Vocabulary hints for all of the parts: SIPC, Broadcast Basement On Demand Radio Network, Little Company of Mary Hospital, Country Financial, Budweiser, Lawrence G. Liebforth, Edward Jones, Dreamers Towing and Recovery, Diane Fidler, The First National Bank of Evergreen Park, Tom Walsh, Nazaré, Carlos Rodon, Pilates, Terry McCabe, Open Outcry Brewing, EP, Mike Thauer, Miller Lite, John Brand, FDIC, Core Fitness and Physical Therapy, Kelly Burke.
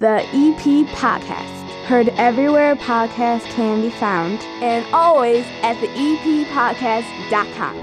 The EP Podcast. Heard everywhere podcasts can be found and always at theeppodcast.com.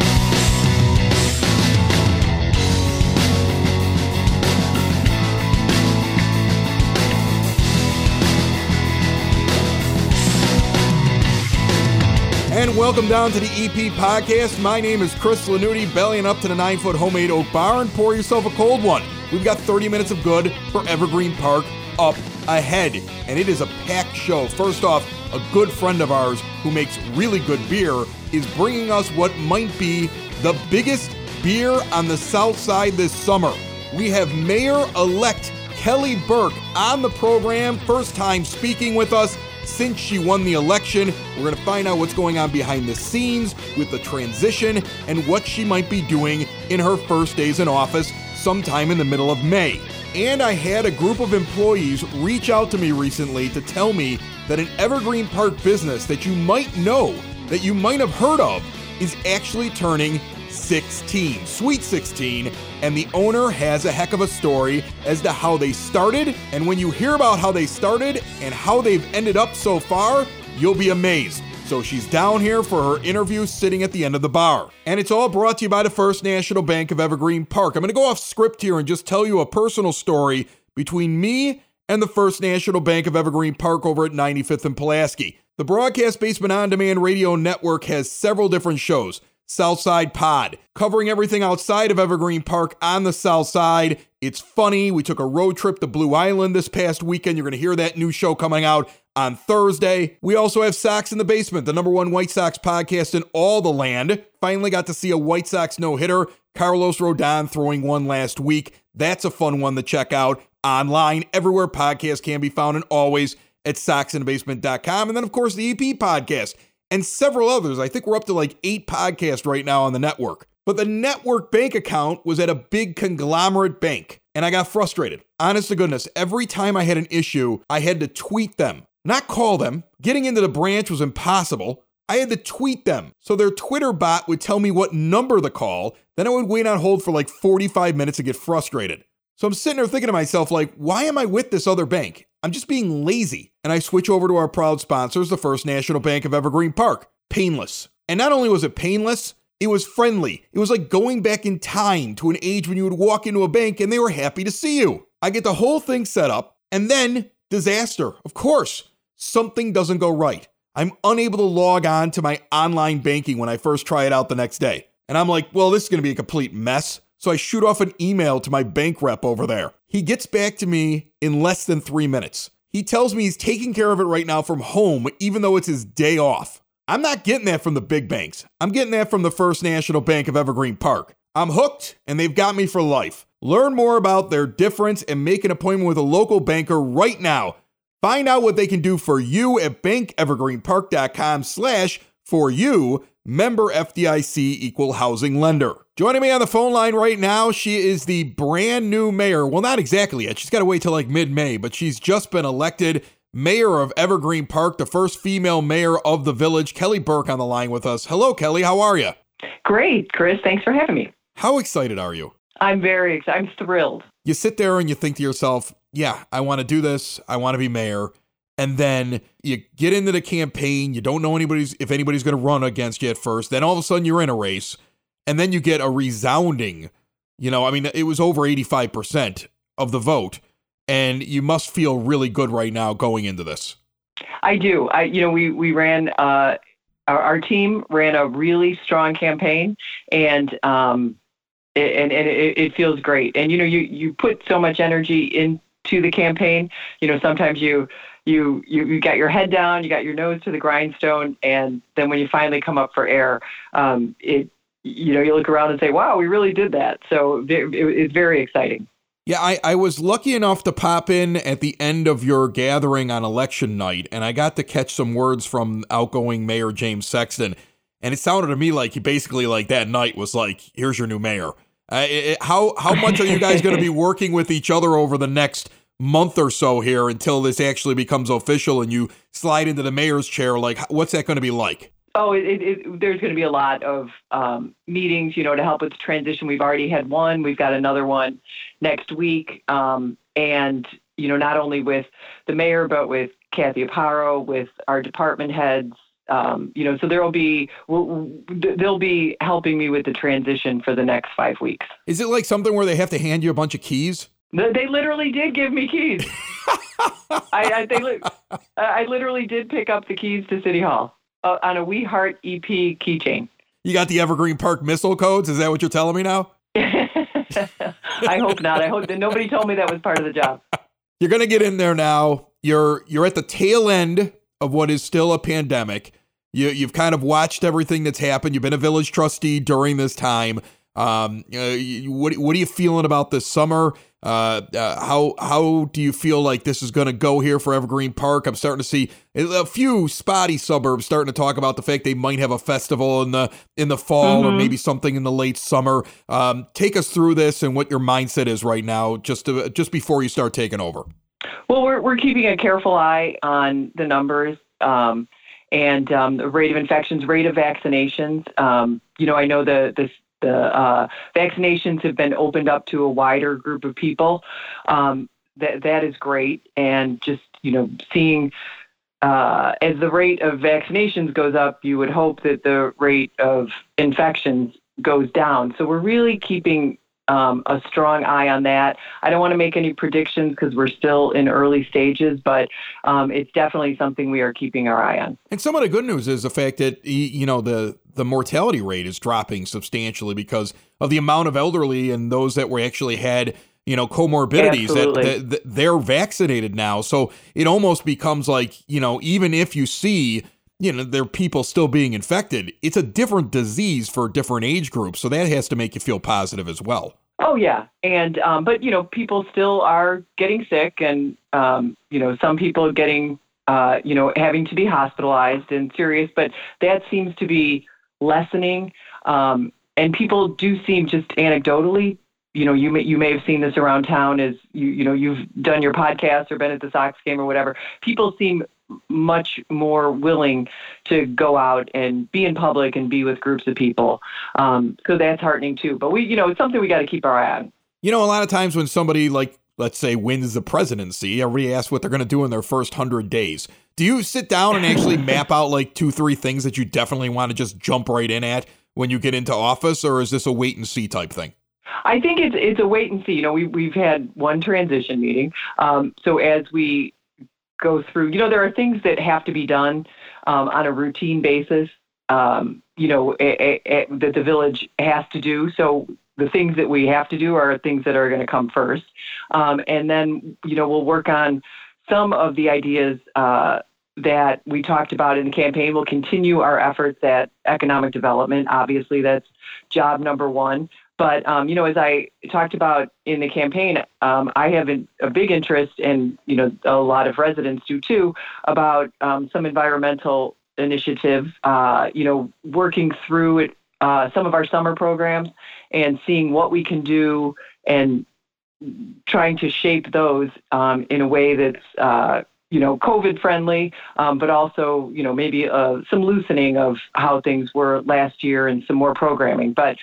And welcome down to the EP Podcast. My name is Chris Lanuti, bellying up to the 9-foot homemade oak bar and pour yourself a cold one. We've got 30 minutes of good for Evergreen Park up ahead, and it is a packed show. First off, a good friend of ours who makes really good beer is bringing us what might be the biggest beer on the South Side this summer. We have Mayor-elect Kelly Burke on the program, first time speaking with us since she won the election. We're going to find out what's going on behind the scenes with the transition and what she might be doing in her first days in office sometime in the middle of May. And I had a group of employees reach out to me recently to tell me that an Evergreen Park business that you might know, that you might have heard of, is actually turning 16, sweet 16, and the owner has a heck of a story as to how they started, and when you hear about how they started and how they've ended up so far, you'll be amazed. So she's down here for her interview sitting at the end of the bar. And it's all brought to you by the First National Bank of Evergreen Park. I'm going to go off script here and just tell you a personal story between me and the First National Bank of Evergreen Park over at 95th and Pulaski. The Broadcast Basement On Demand Radio Network has several different shows. Southside Pod, covering everything outside of Evergreen Park on the South Side. It's funny. We took a road trip to Blue Island this past weekend. You're going to hear that new show coming out on Thursday. We also have Sox in the Basement, the #1 White Sox podcast in all the land. Finally got to see a White Sox no-hitter, Carlos Rodon, throwing one last week. That's a fun one to check out online, everywhere podcasts can be found, and always at soxinthebasement.com. And then, of course, the EP Podcast and several others. I think we're up to like 8 podcasts right now on the network. But the network bank account was at a big conglomerate bank, and I got frustrated. Honest to goodness, every time I had an issue, I had to tweet them. Not call them. Getting into the branch was impossible. I had to tweet them. So their Twitter bot would tell me what number to call. Then I would wait on hold for like 45 minutes and get frustrated. So I'm sitting there thinking to myself, like, why am I with this other bank? I'm just being lazy. And I switch over to our proud sponsors, the First National Bank of Evergreen Park. Painless. And not only was it painless, it was friendly. It was like going back in time to an age when you would walk into a bank and they were happy to see you. I get the whole thing set up, and then disaster, of course. Something doesn't go right. I'm unable to log on to my online banking when I first try it out the next day. And I'm like, well, this is going to be a complete mess. So I shoot off an email to my bank rep over there. He gets back to me in less than 3 minutes. He tells me he's taking care of it right now from home, even though it's his day off. I'm not getting that from the big banks. I'm getting that from the First National Bank of Evergreen Park. I'm hooked, and they've got me for life. Learn more about their difference and make an appointment with a local banker right now. Find out what they can do for you at bankevergreenpark.com/foryou, member FDIC, equal housing lender. Joining me on the phone line right now, she is the brand new mayor. Well, not exactly yet. She's got to wait till like mid-May, but she's just been elected mayor of Evergreen Park, the first female mayor of the village. Kelly Burke on the line with us. Hello, Kelly. How are you? Great, Chris. Thanks for having me. How excited are you? I'm very excited. I'm thrilled. You sit there and you think to yourself, yeah, I want to do this. I want to be mayor. And then you get into the campaign. You don't know if anybody's going to run against you at first. Then all of a sudden you're in a race. And then you get a resounding, it was over 85% of the vote. And you must feel really good right now going into this. I do. We ran, our team ran a really strong campaign, and it feels great. And, you put so much energy into the campaign. Sometimes you got your head down, you got your nose to the grindstone, and then when you finally come up for air, you look around and say, wow, we really did that. So it's very exciting. Yeah, I was lucky enough to pop in at the end of your gathering on election night, and I got to catch some words from outgoing Mayor James Sexton, and it sounded to me like he basically, like, that night was like, here's your new mayor. How much are you guys going to be working with each other over the next month or so here until this actually becomes official and you slide into the mayor's chair? Like, what's that going to be like? Oh, there's going to be a lot of meetings, to help with the transition. We've already had one. We've got another one next week. And you know, not only with the mayor, but with Kathy Aparo, with our department heads. So they'll be helping me with the transition for the next 5 weeks. Is it like something where they have to hand you a bunch of keys? They literally did give me keys. I literally did pick up the keys to City Hall on a We Heart EP keychain. You got the Evergreen Park missile codes? Is that what you're telling me now? I hope not. I hope that nobody told me that was part of the job. You're going to get in there now. You're at the tail end of what is still a pandemic. You've kind of watched everything that's happened. You've been a village trustee during this time. What are you feeling about this summer? How do you feel like this is going to go here for Evergreen Park? I'm starting to see a few spotty suburbs starting to talk about the fact they might have a festival in the fall, mm-hmm. or maybe something in the late summer. Take us through this and what your mindset is right now, just before you start taking over. Well, we're keeping a careful eye on the numbers, and the rate of infections, rate of vaccinations. I know the vaccinations have been opened up to a wider group of people. That is great. And just, seeing as the rate of vaccinations goes up, you would hope that the rate of infections goes down. So we're really keeping a strong eye on that. I don't want to make any predictions because we're still in early stages, but it's definitely something we are keeping our eye on. And some of the good news is the fact that, the mortality rate is dropping substantially because of the amount of elderly and those that were actually had, comorbidities that they're vaccinated now. So it almost becomes like, even if you see, there are people still being infected, it's a different disease for different age groups. So that has to make you feel positive as well. Oh, yeah. And but people still are getting sick and, some people getting, having to be hospitalized and serious. But that seems to be lessening. And people do seem, just anecdotally, you may have seen this around town as, you've done your podcast or been at the Sox game or whatever. People seem much more willing to go out and be in public and be with groups of people. So that's heartening too, but it's something we got to keep our eye on. A lot of times when somebody, like, let's say, wins the presidency, everybody asks what they're going to do in their first 100 days. Do you sit down and actually map out like 2-3 things that you definitely want to just jump right in at when you get into office, or is this a wait and see type thing? I think it's a wait and see. We've had one transition meeting. So as we go through, there are things that have to be done on a routine basis, that the village has to do. So the things that we have to do are things that are going to come first. And then, we'll work on some of the ideas that we talked about in the campaign. We'll continue our efforts at economic development. Obviously, that's job number one. But, as I talked about in the campaign, I have a big interest, and, a lot of residents do too, about some environmental initiative, working through it, some of our summer programs and seeing what we can do and trying to shape those in a way that's, COVID friendly, but also, maybe some loosening of how things were last year and some more programming. But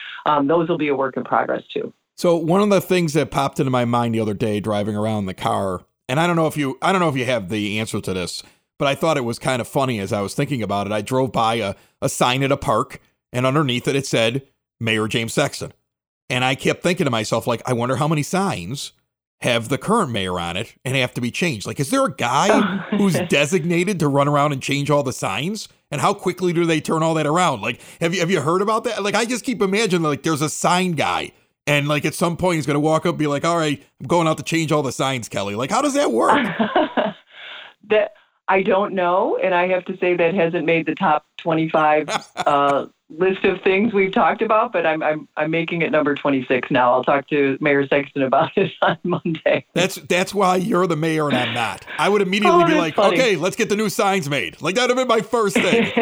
those will be a work in progress, too. So one of the things that popped into my mind the other day driving around in the car, and I don't know if you have the answer to this, but I thought it was kind of funny as I was thinking about it. I drove by a sign at a park, and underneath it, it said Mayor James Sexton. And I kept thinking to myself, like, I wonder how many signs have the current mayor on it and have to be changed. Like, is there a guy who's designated to run around and change all the signs? And how quickly do they turn all that around? Like, have you heard about that? Like, I just keep imagining, like, there's a sign guy, and like at some point he's going to walk up and be like, all right, I'm going out to change all the signs, Kelly. Like, how does that work? That I don't know. And I have to say that hasn't made the top 25, list of things we've talked about, but I'm making it number 26 now. I'll talk to Mayor Sexton about it on Monday. That's why you're the mayor and I'm not. I would immediately be like, funny. Okay, let's get the new signs made. Like, that would have been my first thing.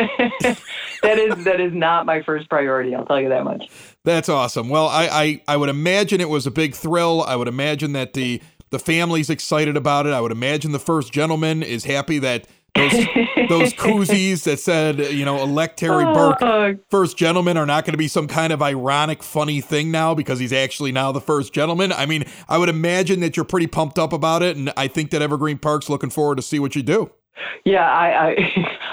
That is not my first priority. I'll tell you that much. That's awesome. Well, I would imagine it was a big thrill. I would imagine that the family's excited about it. I would imagine the first gentleman is happy that Those koozies that said, you know, elect Terry Burke first gentleman are not going to be some kind of ironic, funny thing now because he's actually now the first gentleman. I mean, I would imagine that you're pretty pumped up about it. And I think that Evergreen Park's looking forward to see what you do. Yeah,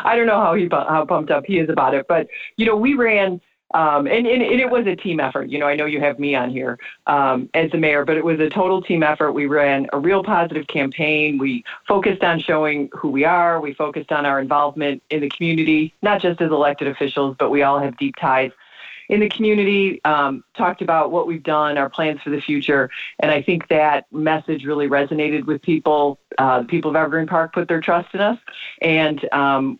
I don't know how pumped up he is about it. But, you know, we ran and it was a team effort. You know, I know you have me on here as the mayor, but it was a total team effort. We ran a real positive campaign. We focused on showing who we are. We focused on our involvement in the community, not just as elected officials, but we all have deep ties in the community, talked about what we've done, our plans for the future. And I think that message really resonated with people. The people of Evergreen Park put their trust in us, and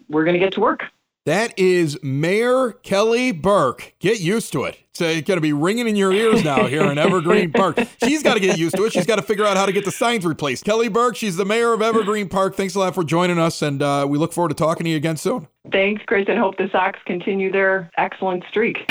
we're going to get to work. That is Mayor Kelly Burke. Get used to it. It's going to be ringing in your ears now here in Evergreen Park. She's got to get used to it. She's got to figure out how to get the signs replaced. Kelly Burke, she's the mayor of Evergreen Park. Thanks a lot for joining us, and we look forward to talking to you again soon. Thanks, Chris, and hope the Sox continue their excellent streak.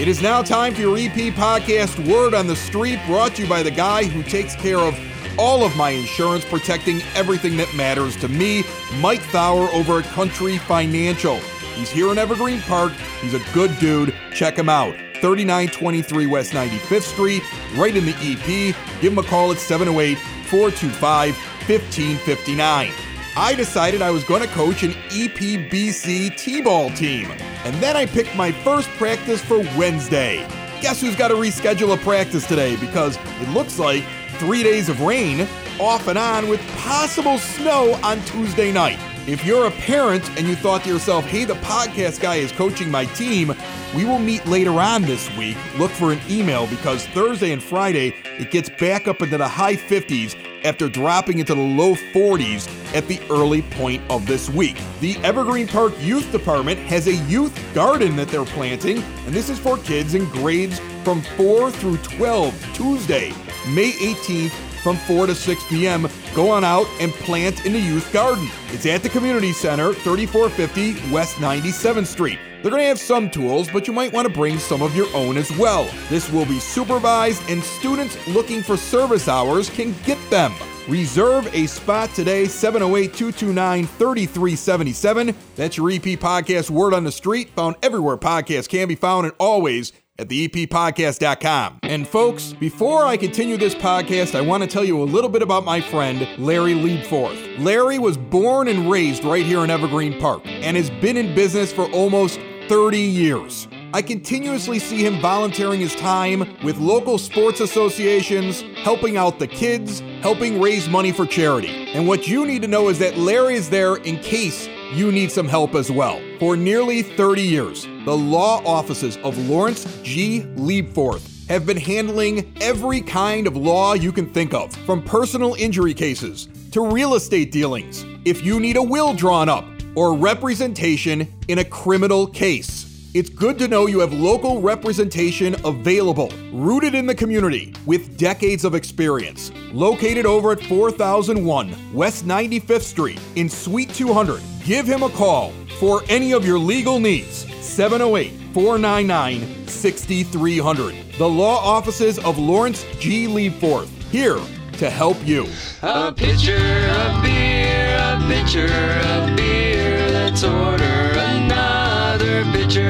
It is now time for your EP podcast, Word on the Street, brought to you by the guy who takes care of all of my insurance, protecting everything that matters to me, Mike Thauer over at Country Financial. He's here in Evergreen Park. He's a good dude. Check him out. 3923 West 95th Street, right in the EP. Give him a call at 708-425-1559. I decided I was going to coach an EPBC T-ball team. And then I picked my first practice for Wednesday. Guess who's got to reschedule a practice today? Because it looks like 3 days of rain off and on with possible snow on Tuesday night. If you're a parent and you thought to yourself, hey, the podcast guy is coaching my team, we will meet later on this week. Look for an email because Thursday and Friday, it gets back up into the high 50s after dropping into the low 40s at the early point of this week. The Evergreen Park Youth Department has a youth garden that they're planting, and this is for kids in grades from 4 through 12, Tuesday, May 18th, from 4 to 6 p.m. Go on out and plant in the youth garden. It's at the community center, 3450 West 97th Street. They're going to have some tools, but you might want to bring some of your own as well. This will be supervised, and students looking for service hours can get them. Reserve a spot today, 708-229-3377. That's your EP podcast, Word on the Street, found everywhere podcasts can be found and always at theeppodcast.com. And folks, before I continue this podcast, I want to tell you a little bit about my friend, Larry Liebforth. Larry was born and raised right here in Evergreen Park and has been in business for almost 30 years. I continuously see him volunteering his time with local sports associations, helping out the kids, helping raise money for charity. And what you need to know is that Larry is there in case you need some help as well. For nearly 30 years, the law offices of Lawrence G. Liebforth have been handling every kind of law you can think of, from personal injury cases to real estate dealings, if you need a will drawn up or representation in a criminal case. It's good to know you have local representation available, rooted in the community, with decades of experience. Located over at 4001 West 95th Street in Suite 200, give him a call for any of your legal needs, 708-499-6300. The law offices of Lawrence G. Liebforth, here to help you. A pitcher of beer, a pitcher of beer, let's order another pitcher of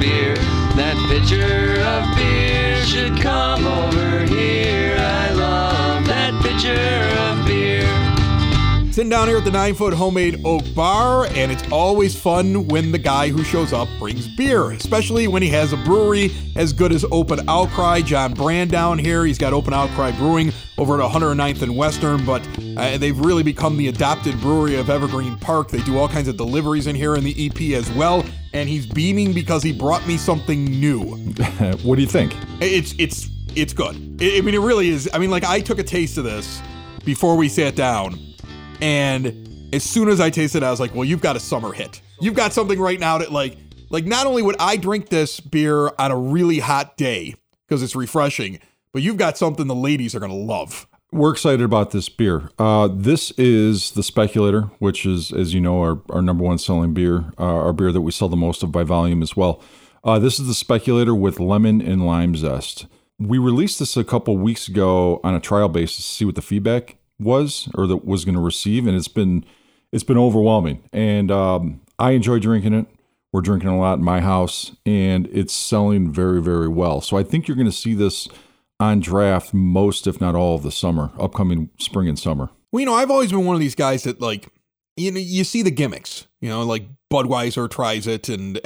beer. That pitcher of beer should come over here. I love that pitcher of beer. Sitting down here at the 9-foot homemade oak bar, and it's always fun when the guy who shows up brings beer, especially when he has a brewery as good as Open Outcry. John Brand down here, he's got Open Outcry Brewing over at 109th and Western, but they've really become the adopted brewery of Evergreen Park. They do all kinds of deliveries in here in the EP as well, and he's beaming because he brought me something new. What do you think? It's good. I mean, it really is. I mean, like, I took a taste of this before we sat down, and as soon as I tasted it, I was like, well, you've got a summer hit. You've got something right now that, like not only would I drink this beer on a really hot day because it's refreshing, but you've got something the ladies are going to love. We're excited about this beer. This is the Speculator, which is, as you know, our number one selling beer, our beer that we sell the most of by volume as well. This is the Speculator with lemon and lime zest. We released this a couple weeks ago on a trial basis to see what the feedback was or that was going to receive, and it's been overwhelming. And I enjoy drinking it. We're drinking a lot in my house, and it's selling very, very well. So I think you're going to see this on draft most, if not all, of the summer, upcoming spring and summer. Well, you know, I've always been one of these guys that, like, you know, you see the gimmicks. You know, like Budweiser tries it, and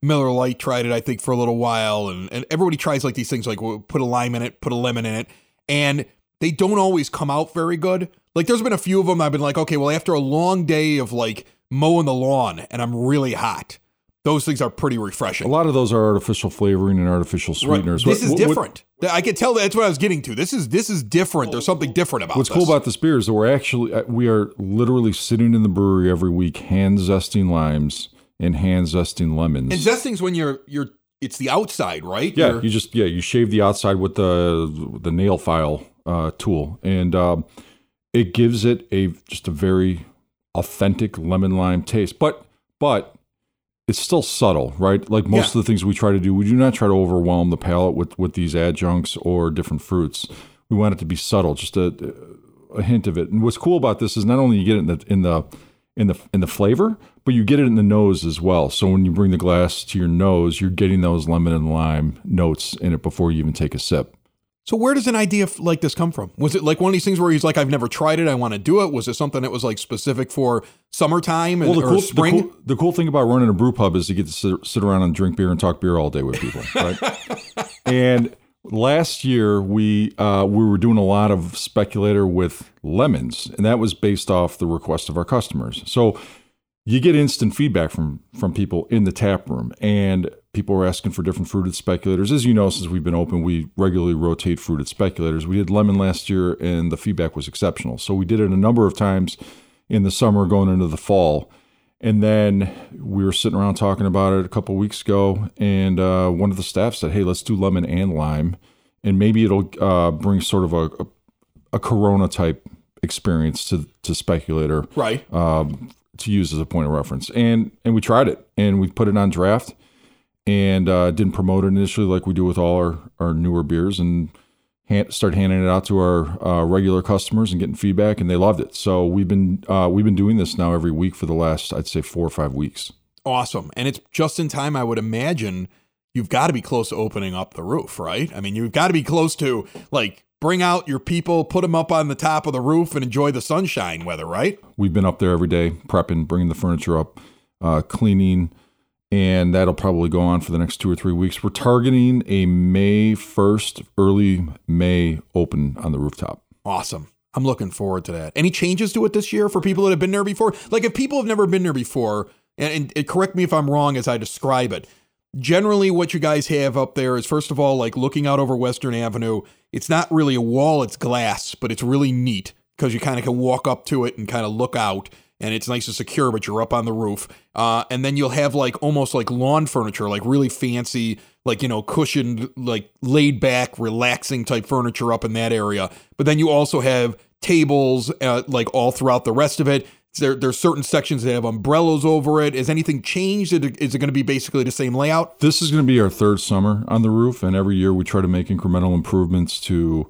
Miller Lite tried it, I think, for a little while, and everybody tries like these things, like put a lime in it, put a lemon in it, and they don't always come out very good. Like, there's been a few of them I've been like, okay, well, after a long day of like mowing the lawn and I'm really hot, those things are pretty refreshing. A lot of those are artificial flavoring and artificial sweeteners. Right. This is different. I could tell that's what I was getting to. This is different. There's something different about this. What's cool about this beer is that we are literally sitting in the brewery every week, hand zesting limes and hand zesting lemons. And zesting's when you're it's the outside, right? Yeah, you shave the outside with the nail file tool, and it gives it a very authentic lemon lime taste, but. It's still subtle, right? Like most of the things we try to do, we do not try to overwhelm the palate with these adjuncts or different fruits. We want it to be subtle, just a hint of it. And what's cool about this is not only you get it in the flavor, but you get it in the nose as well. So when you bring the glass to your nose, you're getting those lemon and lime notes in it before you even take a sip. So where does an idea like this come from? Was it like one of these things where he's like, I've never tried it, I want to do it? Was it something that was like specific for summertime or spring? The cool thing about running a brew pub is you get to sit around and drink beer and talk beer all day with people, right? And last year we were doing a lot of Speculator with lemons, and that was based off the request of our customers. So you get instant feedback from people in the tap room, and people were asking for different fruited speculators. As you know, since we've been open, we regularly rotate fruited speculators. We did lemon last year, and the feedback was exceptional. So we did it a number of times in the summer going into the fall. And then we were sitting around talking about it a couple of weeks ago, and one of the staff said, hey, let's do lemon and lime, and maybe it'll bring sort of a Corona-type experience to Speculator, right? To use as a point of reference. And we tried it, and we put it on draft, and didn't promote it initially like we do with all our newer beers, and start handing it out to our regular customers and getting feedback, and they loved it. So we've been doing this now every week for the last, I'd say, 4 or 5 weeks. Awesome. And it's just in time, I would imagine. You've got to be close to opening up the roof, right? I mean, you've got to be close to, like, bring out your people, put them up on the top of the roof, and enjoy the sunshine weather, right? We've been up there every day, prepping, bringing the furniture up, cleaning, and that'll probably go on for the next 2 or 3 weeks. We're targeting a May 1st, early May open on the rooftop. Awesome. I'm looking forward to that. Any changes to it this year for people that have been there before? Like, if people have never been there before, and correct me if I'm wrong as I describe it, generally what you guys have up there is, first of all, like looking out over Western Avenue, it's not really a wall, it's glass, but it's really neat because you kind of can walk up to it and kind of look out. And it's nice and secure, but you're up on the roof. And then you'll have like almost like lawn furniture, like really fancy, like, you know, cushioned, like laid back, relaxing type furniture up in that area. But then you also have tables like all throughout the rest of it. There's certain sections that have umbrellas over it. Has anything changed? Is it going to be basically the same layout? This is going to be our third summer on the roof. And every year we try to make incremental improvements to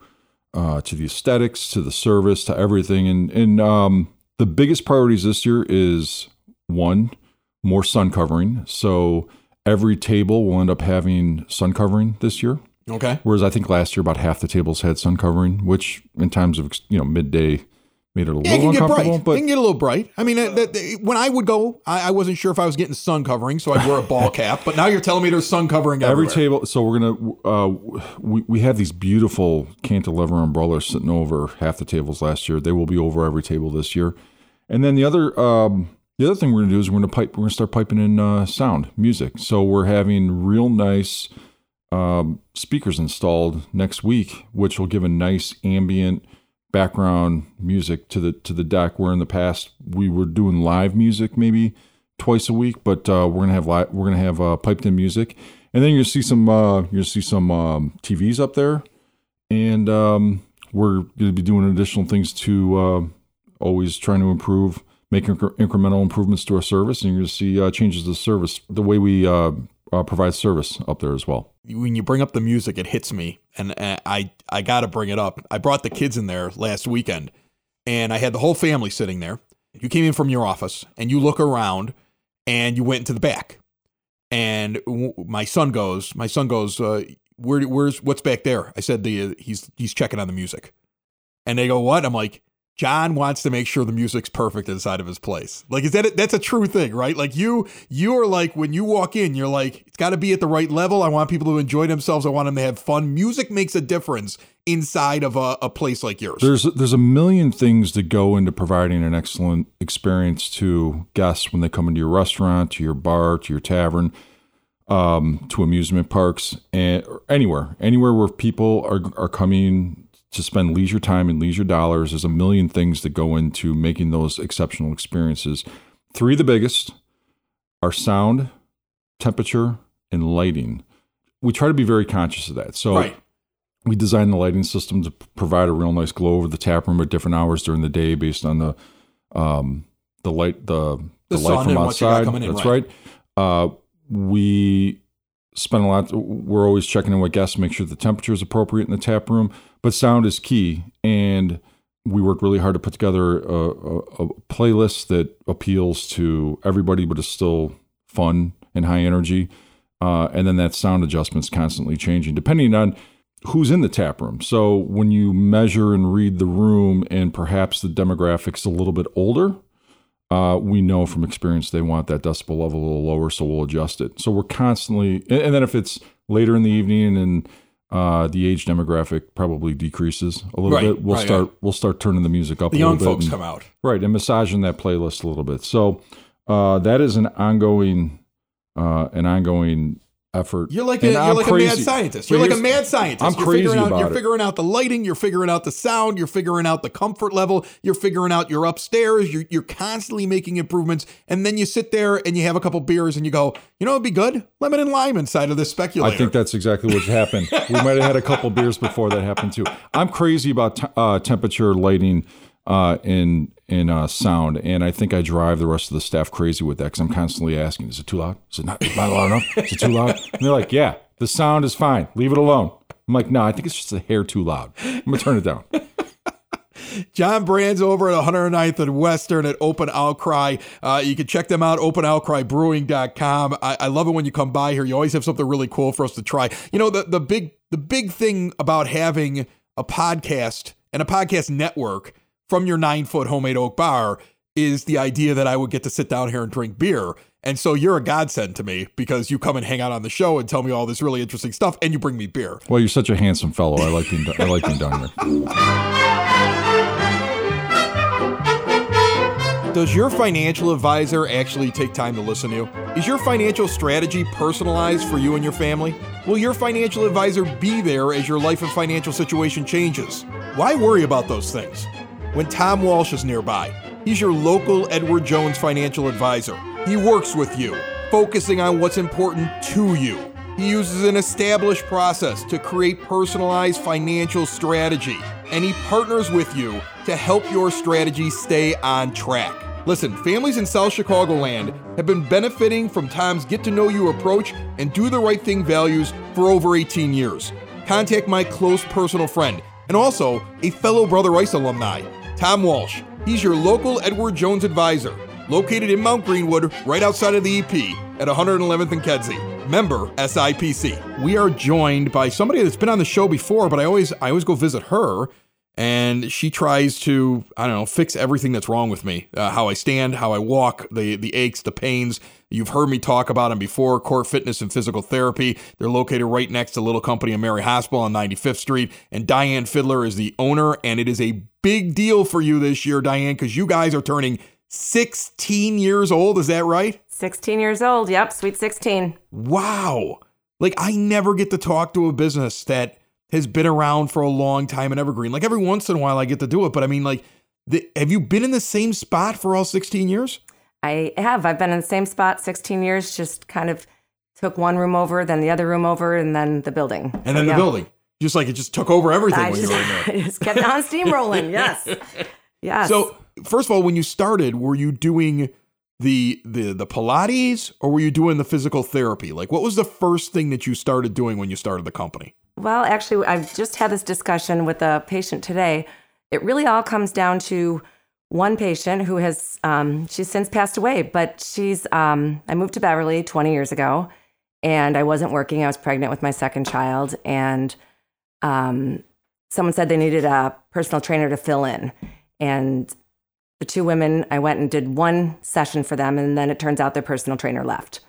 the aesthetics, to the service, to everything. And the biggest priorities this year is, one, more sun covering. So every table will end up having sun covering this year. Okay. Whereas I think last year about half the tables had sun covering, which in times of, you know, midday made it a little uncomfortable. But it can get a little bright. I mean, when I would go, I wasn't sure if I was getting sun covering, so I'd wear a ball cap. But now you're telling me there's sun covering everywhere. Every table. So we're going to we have these beautiful cantilever umbrellas sitting over half the tables last year. They will be over every table this year. And then the other thing we're gonna do is we're gonna start piping in sound, music. So we're having real nice speakers installed next week, which will give a nice ambient background music to the deck. Where in the past we were doing live music maybe twice a week, but we're gonna have piped in music. And then you'll see some TVs up there, and we're gonna be doing additional things to. Always trying to improve, making incremental improvements to our service, and you're going to see changes to the service, the way we provides service up there as well. When you bring up the music, it hits me, and I got to bring it up. I brought the kids in there last weekend, and I had the whole family sitting there. You came in from your office, and you look around, and you went into the back. And my son goes, where's what's back there? I said, he's checking on the music. And they go, what? I'm like, John wants to make sure the music's perfect inside of his place. Like, that's a true thing, right? Like you're like, when you walk in, you're like, it's got to be at the right level. I want people to enjoy themselves. I want them to have fun. Music makes a difference inside of a place like yours. There's a million things that go into providing an excellent experience to guests when they come into your restaurant, to your bar, to your tavern, to amusement parks, and anywhere where people are coming to spend leisure time and leisure dollars. There's a million things that go into making those exceptional experiences. Three of the biggest are sound, temperature, and lighting. We try to be very conscious of that. So right. We design the lighting system to provide a real nice glow over the tap room at different hours during the day based on the light, the light from outside. That's right. We spend a lot. We're always checking in with guests, make sure the temperature is appropriate in the tap room. But sound is key, and we work really hard to put together a playlist that appeals to everybody, but is still fun and high energy. And then that sound adjustment's constantly changing depending on who's in the tap room. So when you measure and read the room, and perhaps the demographic's a little bit older, we know from experience they want that decibel level a little lower, so we'll adjust it. So we're constantly, and then if it's later in the evening and the age demographic probably decreases a little bit, we'll start turning the music up a little bit. The young folks come out. Right, and massaging that playlist a little bit. So that is an ongoing effort. You're like a mad scientist. I'm crazy about it. You're figuring out the lighting. You're figuring out the sound. You're figuring out the comfort level. You're figuring out your upstairs. You're constantly making improvements. And then you sit there and you have a couple beers and you go, you know, it'd be good, lemon and lime inside of this Speculator. I think that's exactly what happened. We might have had a couple beers before that happened too. I'm crazy about temperature, lighting, in sound, and I think I drive the rest of the staff crazy with that because I'm constantly asking, is it too loud? Is it not loud enough? Is it too loud? And they're like, yeah, the sound is fine, leave it alone. I'm like, no, I think it's just a hair too loud. I'm gonna turn it down. John Brand's over at 109th and Western at Open Outcry. You can check them out, OpenOutcryBrewing.com. I love it when you come by here. You always have something really cool for us to try. You know, the big thing about having a podcast and a podcast network from your 9-foot homemade oak bar is the idea that I would get to sit down here and drink beer. And so you're a godsend to me because you come and hang out on the show and tell me all this really interesting stuff, and you bring me beer. Well, you're such a handsome fellow. I like being down here. Does your financial advisor actually take time to listen to you? Is your financial strategy personalized for you and your family? Will your financial advisor be there as your life and financial situation changes? Why worry about those things when Tom Walsh is nearby? He's your local Edward Jones financial advisor. He works with you, focusing on what's important to you. He uses an established process to create personalized financial strategy, and he partners with you to help your strategy stay on track. Listen, families in South Chicagoland have been benefiting from Tom's get-to-know-you approach and do-the-right-thing values for over 18 years. Contact my close personal friend and also a fellow Brother Ice alumni, Tom Walsh. He's your local Edward Jones advisor, located in Mount Greenwood, right outside of the EP at 111th and Kedzie. Member SIPC. We are joined by somebody that's been on the show before, but I always go visit her, and she tries to, I don't know, fix everything that's wrong with me. How I stand, how I walk, the aches, the pains. You've heard me talk about them before. Core Fitness and Physical Therapy. They're located right next to Little Company of Mary Hospital on 95th Street. And Diane Fidler is the owner. And it is a big deal for you this year, Diane, because you guys are turning 16 years old. Is that right? 16 years old. Yep. Sweet 16. Wow. Like, I never get to talk to a business that has been around for a long time in Evergreen. Like, every once in a while I get to do it. But I mean, like, have you been in the same spot for all 16 years? I have. I've been in the same spot 16 years, just kind of took one room over, then the other room over, and then the building. And then the building. Just like it just took over everything when you were in there. I just kept on steamrolling. Yes. So, first of all, when you started, were you doing the Pilates, or were you doing the physical therapy? Like, what was the first thing that you started doing when you started the company? Well, actually, I've just had this discussion with a patient today. It really all comes down to one patient who has, she's since passed away, but she's, I moved to Beverly 20 years ago, and I wasn't working. I was pregnant with my second child, and someone said they needed a personal trainer to fill in. And the two women, I went and did one session for them, and then it turns out their personal trainer left.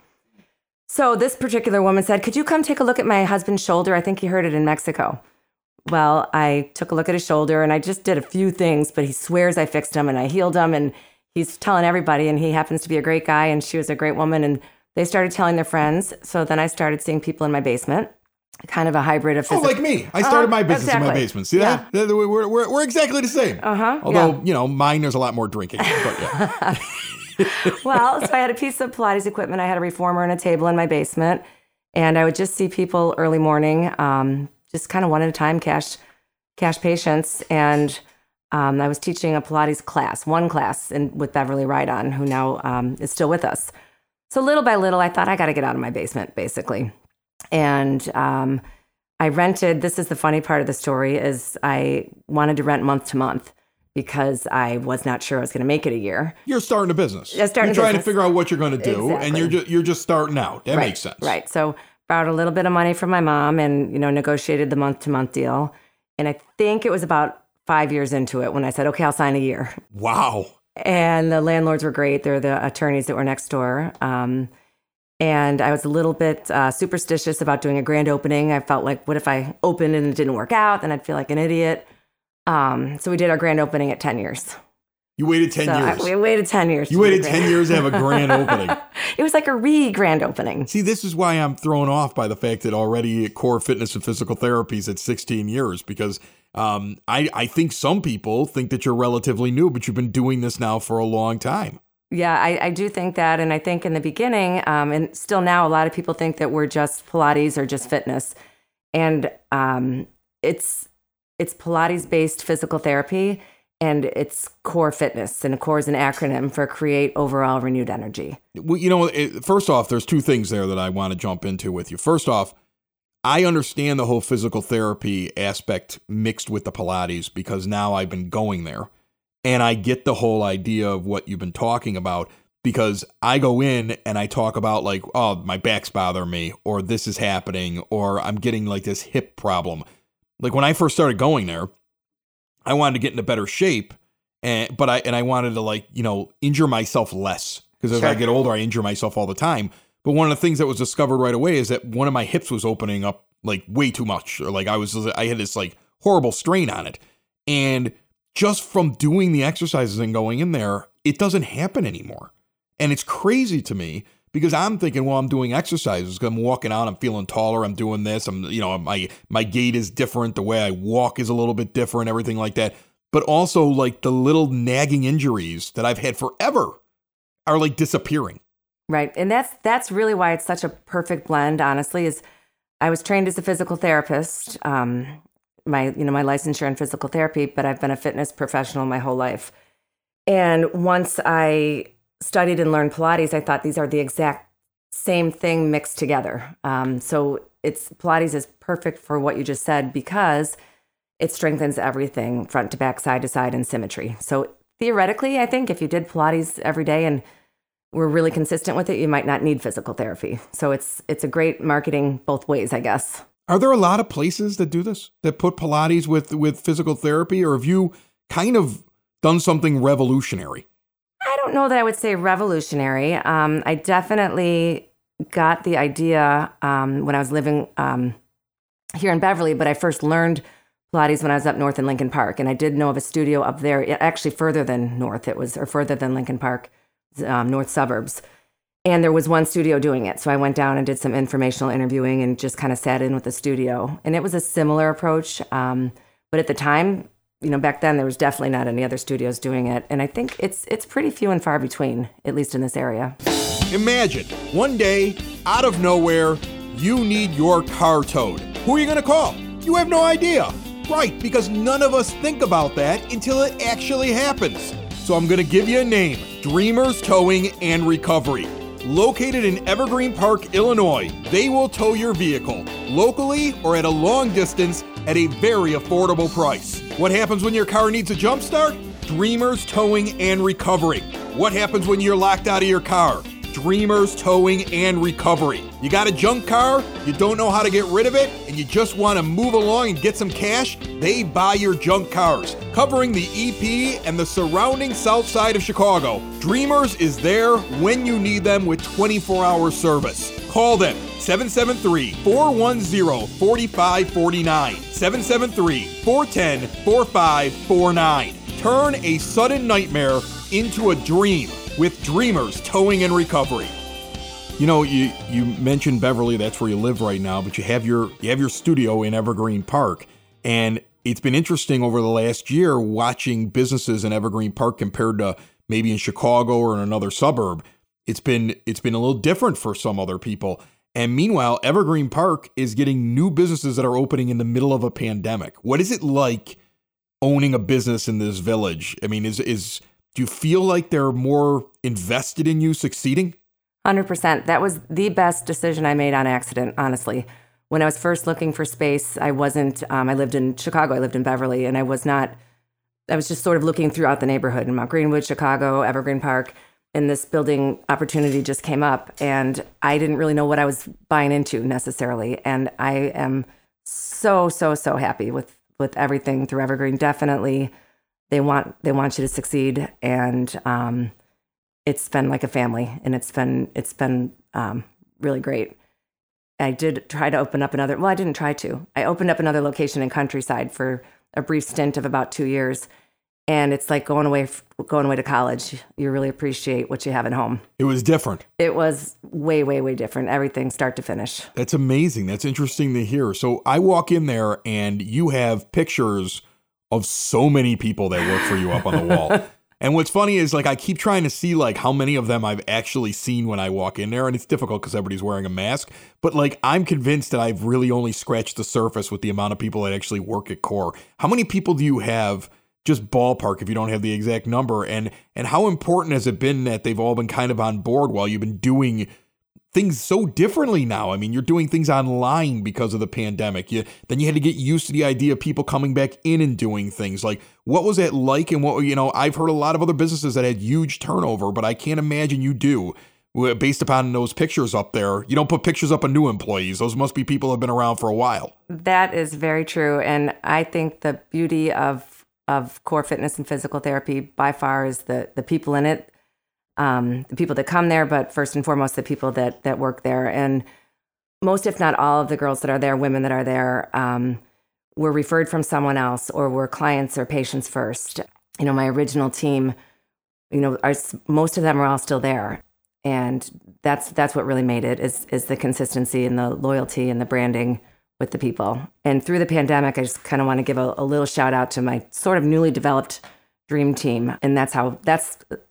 So this particular woman said, could you come take a look at my husband's shoulder? I think he hurt it in Mexico. Well, I took a look at his shoulder, and I just did a few things, but he swears I fixed him and I healed him, and he's telling everybody, and he happens to be a great guy, and she was a great woman, and they started telling their friends. So then I started seeing people in my basement, kind of a hybrid of physical. Oh, like me. I started my business in my basement. See that? Yeah. We're exactly the same. Uh-huh. Although, you know, mine, there's a lot more drinking. But yeah. Well, so I had a piece of Pilates equipment. I had a reformer and a table in my basement. And I would just see people early morning, just kind of one at a time, cash patients. And I was teaching a Pilates class, one class with Beverly Rideon, who now is still with us. So little by little, I thought, I got to get out of my basement, basically. And I rented, this is the funny part of the story, is I wanted to rent month to month because I was not sure I was going to make it a year. You're starting a business. You're trying to figure out what you're going to do, exactly. And you're just starting out. That makes sense. Right. So borrowed a little bit of money from my mom and, you know, negotiated the month-to-month deal. And I think it was about 5 years into it when I said, okay, I'll sign a year. Wow. And the landlords were great. They're the attorneys that were next door. And I was a little bit superstitious about doing a grand opening. I felt like, what if I opened and it didn't work out? Then I'd feel like an idiot. So we did our grand opening at 10 years. You waited 10 years. We waited 10 years. You waited 10 years to have a grand opening. It was like a re-grand opening. See, this is why I'm thrown off by the fact that already at Core Fitness and Physical Therapy is at 16 years, because I think some people think that you're relatively new, but you've been doing this now for a long time. Yeah, I do think that. And I think in the beginning, and still now, a lot of people think that we're just Pilates or just fitness. And it's Pilates-based physical therapy. And it's Core Fitness, and Core is an acronym for Create Overall Renewed Energy. Well, you know, first off, there's two things there that I want to jump into with you. First off, I understand the whole physical therapy aspect mixed with the Pilates because now I've been going there, and I get the whole idea of what you've been talking about because I go in and I talk about like, oh, my back's bothering me, or this is happening, or I'm getting like this hip problem. Like when I first started going there, I wanted to get into better shape, but I wanted to, like, you know, injure myself less, because as I get older, I injure myself all the time. But one of the things that was discovered right away is that one of my hips was opening up like way too much, or like I had this like horrible strain on it. And just from doing the exercises and going in there, it doesn't happen anymore. And it's crazy to me because I'm thinking, well, I'm doing exercises. I'm walking out, I'm feeling taller, I'm doing this. I'm, you know, my gait is different. The way I walk is a little bit different, everything like that. But also like the little nagging injuries that I've had forever are like disappearing. Right. And that's really why it's such a perfect blend, honestly, is I was trained as a physical therapist, my licensure in physical therapy, but I've been a fitness professional my whole life. And once I studied and learned Pilates, I thought these are the exact same thing mixed together. So it's Pilates is perfect for what you just said because it strengthens everything front to back, side to side, and symmetry. So theoretically, I think if you did Pilates every day and were really consistent with it, you might not need physical therapy. So it's a great marketing both ways, I guess. Are there a lot of places that do this, that put Pilates with physical therapy, or have you kind of done something revolutionary? I don't know that I would say revolutionary. I definitely got the idea when I was living here in Beverly, but I first learned Pilates when I was up north in Lincoln Park, and I did know of a studio up there, actually further than north, further than Lincoln Park, north suburbs, and there was one studio doing it. So I went down and did some informational interviewing and just kind of sat in with the studio, and it was a similar approach, but at the time, you know, back then there was definitely not any other studios doing it. And I think it's pretty few and far between, at least in this area. Imagine one day, out of nowhere, you need your car towed. Who are you going to call? You have no idea. Right, because none of us think about that until it actually happens. So I'm going to give you a name, Dreamers Towing and Recovery. Located in Evergreen Park, Illinois, they will tow your vehicle, locally or at a long distance, at a very affordable price. What happens when your car needs a jump start? Dreamers Towing and Recovery. What happens when you're locked out of your car? Dreamers Towing and Recovery. You got a junk car, you don't know how to get rid of it, and you just want to move along and get some cash? They buy your junk cars. Covering the EP and the surrounding south side of Chicago, Dreamers is there when you need them with 24-hour service. Call them 773-410-4549, 773-410-4549. Turn a sudden nightmare into a dream with Dreamers Towing and Recovery. You know, you mentioned Beverly, that's where you live right now, but you have your studio in Evergreen Park. And it's been interesting over the last year watching businesses in Evergreen Park compared to maybe in Chicago or in another suburb. It's been a little different for some other people. And meanwhile, Evergreen Park is getting new businesses that are opening in the middle of a pandemic. What is it like owning a business in this village? I mean, do you feel like they're more invested in you succeeding? 100%. That was the best decision I made on accident, honestly. When I was first looking for space, I lived in Chicago, I lived in Beverly, and I was just sort of looking throughout the neighborhood in Mount Greenwood, Chicago, Evergreen Park, and this building opportunity just came up, and I didn't really know what I was buying into necessarily. And I am so, so, so happy with everything through Evergreen. Definitely. They want you to succeed, and it's been like a family, and it's been really great. I did try to open up another. Well, I didn't try to. I opened up another location in Countryside for a brief stint of about 2 years, and it's like going away to college. You really appreciate what you have at home. It was different. It was way, way, way different. Everything start to finish. That's amazing. That's interesting to hear. So I walk in there, and you have pictures of so many people that work for you up on the wall. And what's funny is, like, I keep trying to see, like, how many of them I've actually seen when I walk in there. And it's difficult because everybody's wearing a mask. But, like, I'm convinced that I've really only scratched the surface with the amount of people that actually work at Core. How many people do you have, just ballpark, if you don't have the exact number? And how important has it been that they've all been kind of on board while you've been doing things so differently now? I mean, you're doing things online because of the pandemic. Then you had to get used to the idea of people coming back in and doing things. Like, what was that like? And what, you know, I've heard a lot of other businesses that had huge turnover, but I can't imagine you do. Based upon those pictures up there, you don't put pictures up of new employees. Those must be people who have been around for a while. That is very true. And I think the beauty of Core Fitness and Physical Therapy by far is the people in it. The people that come there, but first and foremost, the people that work there. And most, if not all, of the girls that are there, women that are there, were referred from someone else or were clients or patients first. You know, my original team, you know, most of them are all still there. And that's what really made it is the consistency and the loyalty and the branding with the people. And through the pandemic, I just kind of want to give a little shout out to my sort of newly developed dream team. And that's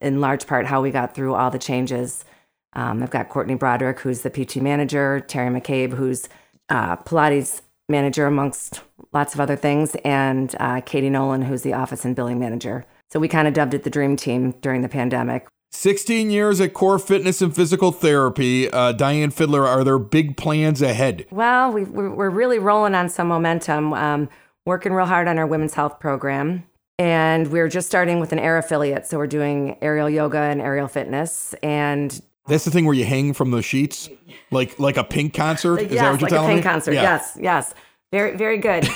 in large part how we got through all the changes. I've got Courtney Broderick, who's the PT manager, Terry McCabe, who's Pilates manager, amongst lots of other things, and Katie Nolan, who's the office and billing manager. So we kind of dubbed it the dream team during the pandemic. 16 years at Core Fitness and Physical Therapy. Diane Fidler, are there big plans ahead? Well, we're really rolling on some momentum, working real hard on our women's health program. And we're just starting with an air affiliate. So we're doing aerial yoga and aerial fitness. And that's the thing where you hang from the sheets, like a Pink concert. Is that what you're telling me? Like a Pink concert. Yeah. Yes. Very, very good.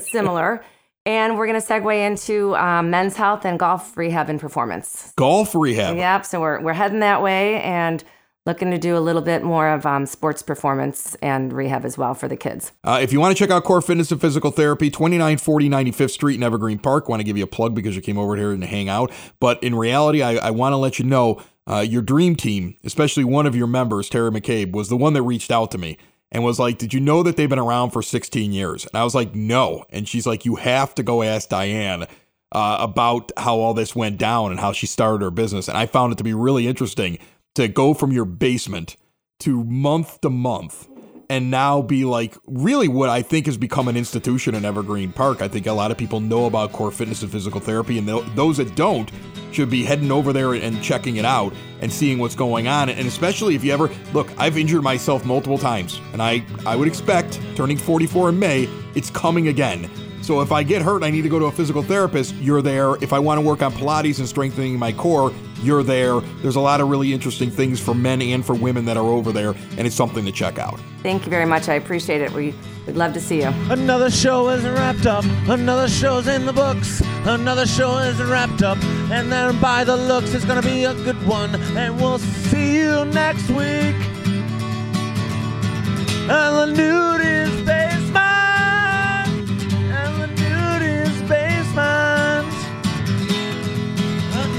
Similar. And we're going to segue into men's health and golf rehab and performance. Golf rehab. Yep. So we're heading that way and looking to do a little bit more of sports performance and rehab as well for the kids. If you want to check out Core Fitness and Physical Therapy, 2940 95th Street in Evergreen Park. I want to give you a plug because you came over here and hang out. But in reality, I want to let you know your dream team, especially one of your members, Terry McCabe, was the one that reached out to me and was like, did you know that they've been around for 16 years? And I was like, no. And she's like, you have to go ask Diane about how all this went down and how she started her business. And I found it to be really interesting to go from your basement to month and now be like really what I think has become an institution in Evergreen Park. I think a lot of people know about Core Fitness and Physical Therapy, and those that don't should be heading over there and checking it out and seeing what's going on. And especially if you ever, look, I've injured myself multiple times, and I would expect, turning 44 in May, it's coming again. So if I get hurt and I need to go to a physical therapist, you're there. If I want to work on Pilates and strengthening my core, you're there. There's a lot of really interesting things for men and for women that are over there, and it's something to check out. Thank you very much. I appreciate it. We'd love to see you. Another show is wrapped up. Another show's in the books. Another show is wrapped up. And then by the looks, it's going to be a good one. And we'll see you next week. And the nude is basement.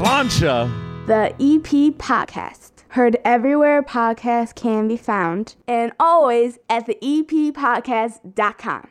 Launcher. The EP Podcast. Heard everywhere podcasts can be found and always at the eppodcast.com.